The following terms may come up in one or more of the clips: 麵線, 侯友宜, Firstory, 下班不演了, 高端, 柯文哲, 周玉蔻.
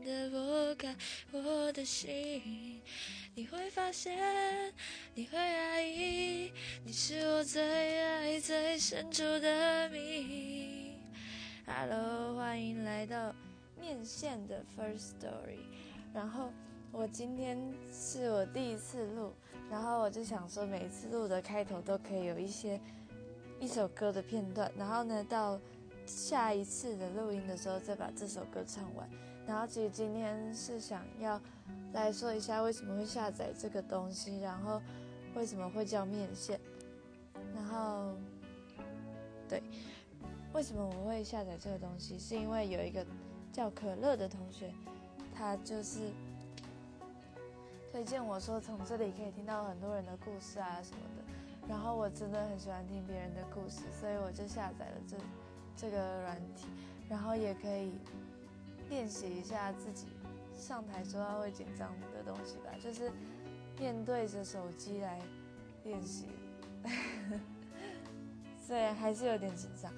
慢地拨开我的心，你会发现，你会压抑，你是我最爱最深处的谜。Hello， 欢迎来到面线的 Firstory。然后我今天是我第一次录，然后我就想说，每一次录的开头都可以有一首歌的片段，然后呢到下一次的录音的时候再把这首歌唱完。然后其实今天是想要来说一下为什么会下载这个东西，然后为什么会叫面线，然后对，为什么我会下载这个东西，是因为有一个叫可乐的同学，他就是推荐我说从这里可以听到很多人的故事啊什么的，然后我真的很喜欢听别人的故事，所以我就下载了这个软体，然后也可以练习一下自己上台说话会紧张的东西吧，就是面对着手机来练习，所以还是有点紧张。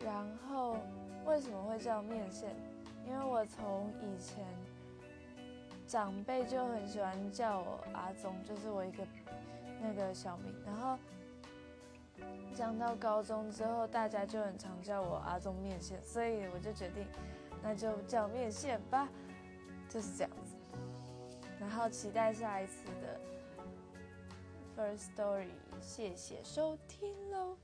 然后为什么会叫面线？因为我从以前长辈就很喜欢叫我阿宗，就是我一个那个小名，然后讲到高中之后，大家就很常叫我阿宗面线，所以我就决定，那就叫面线吧，就是这样子。然后期待下一次的 Firstory， 谢谢收听喽。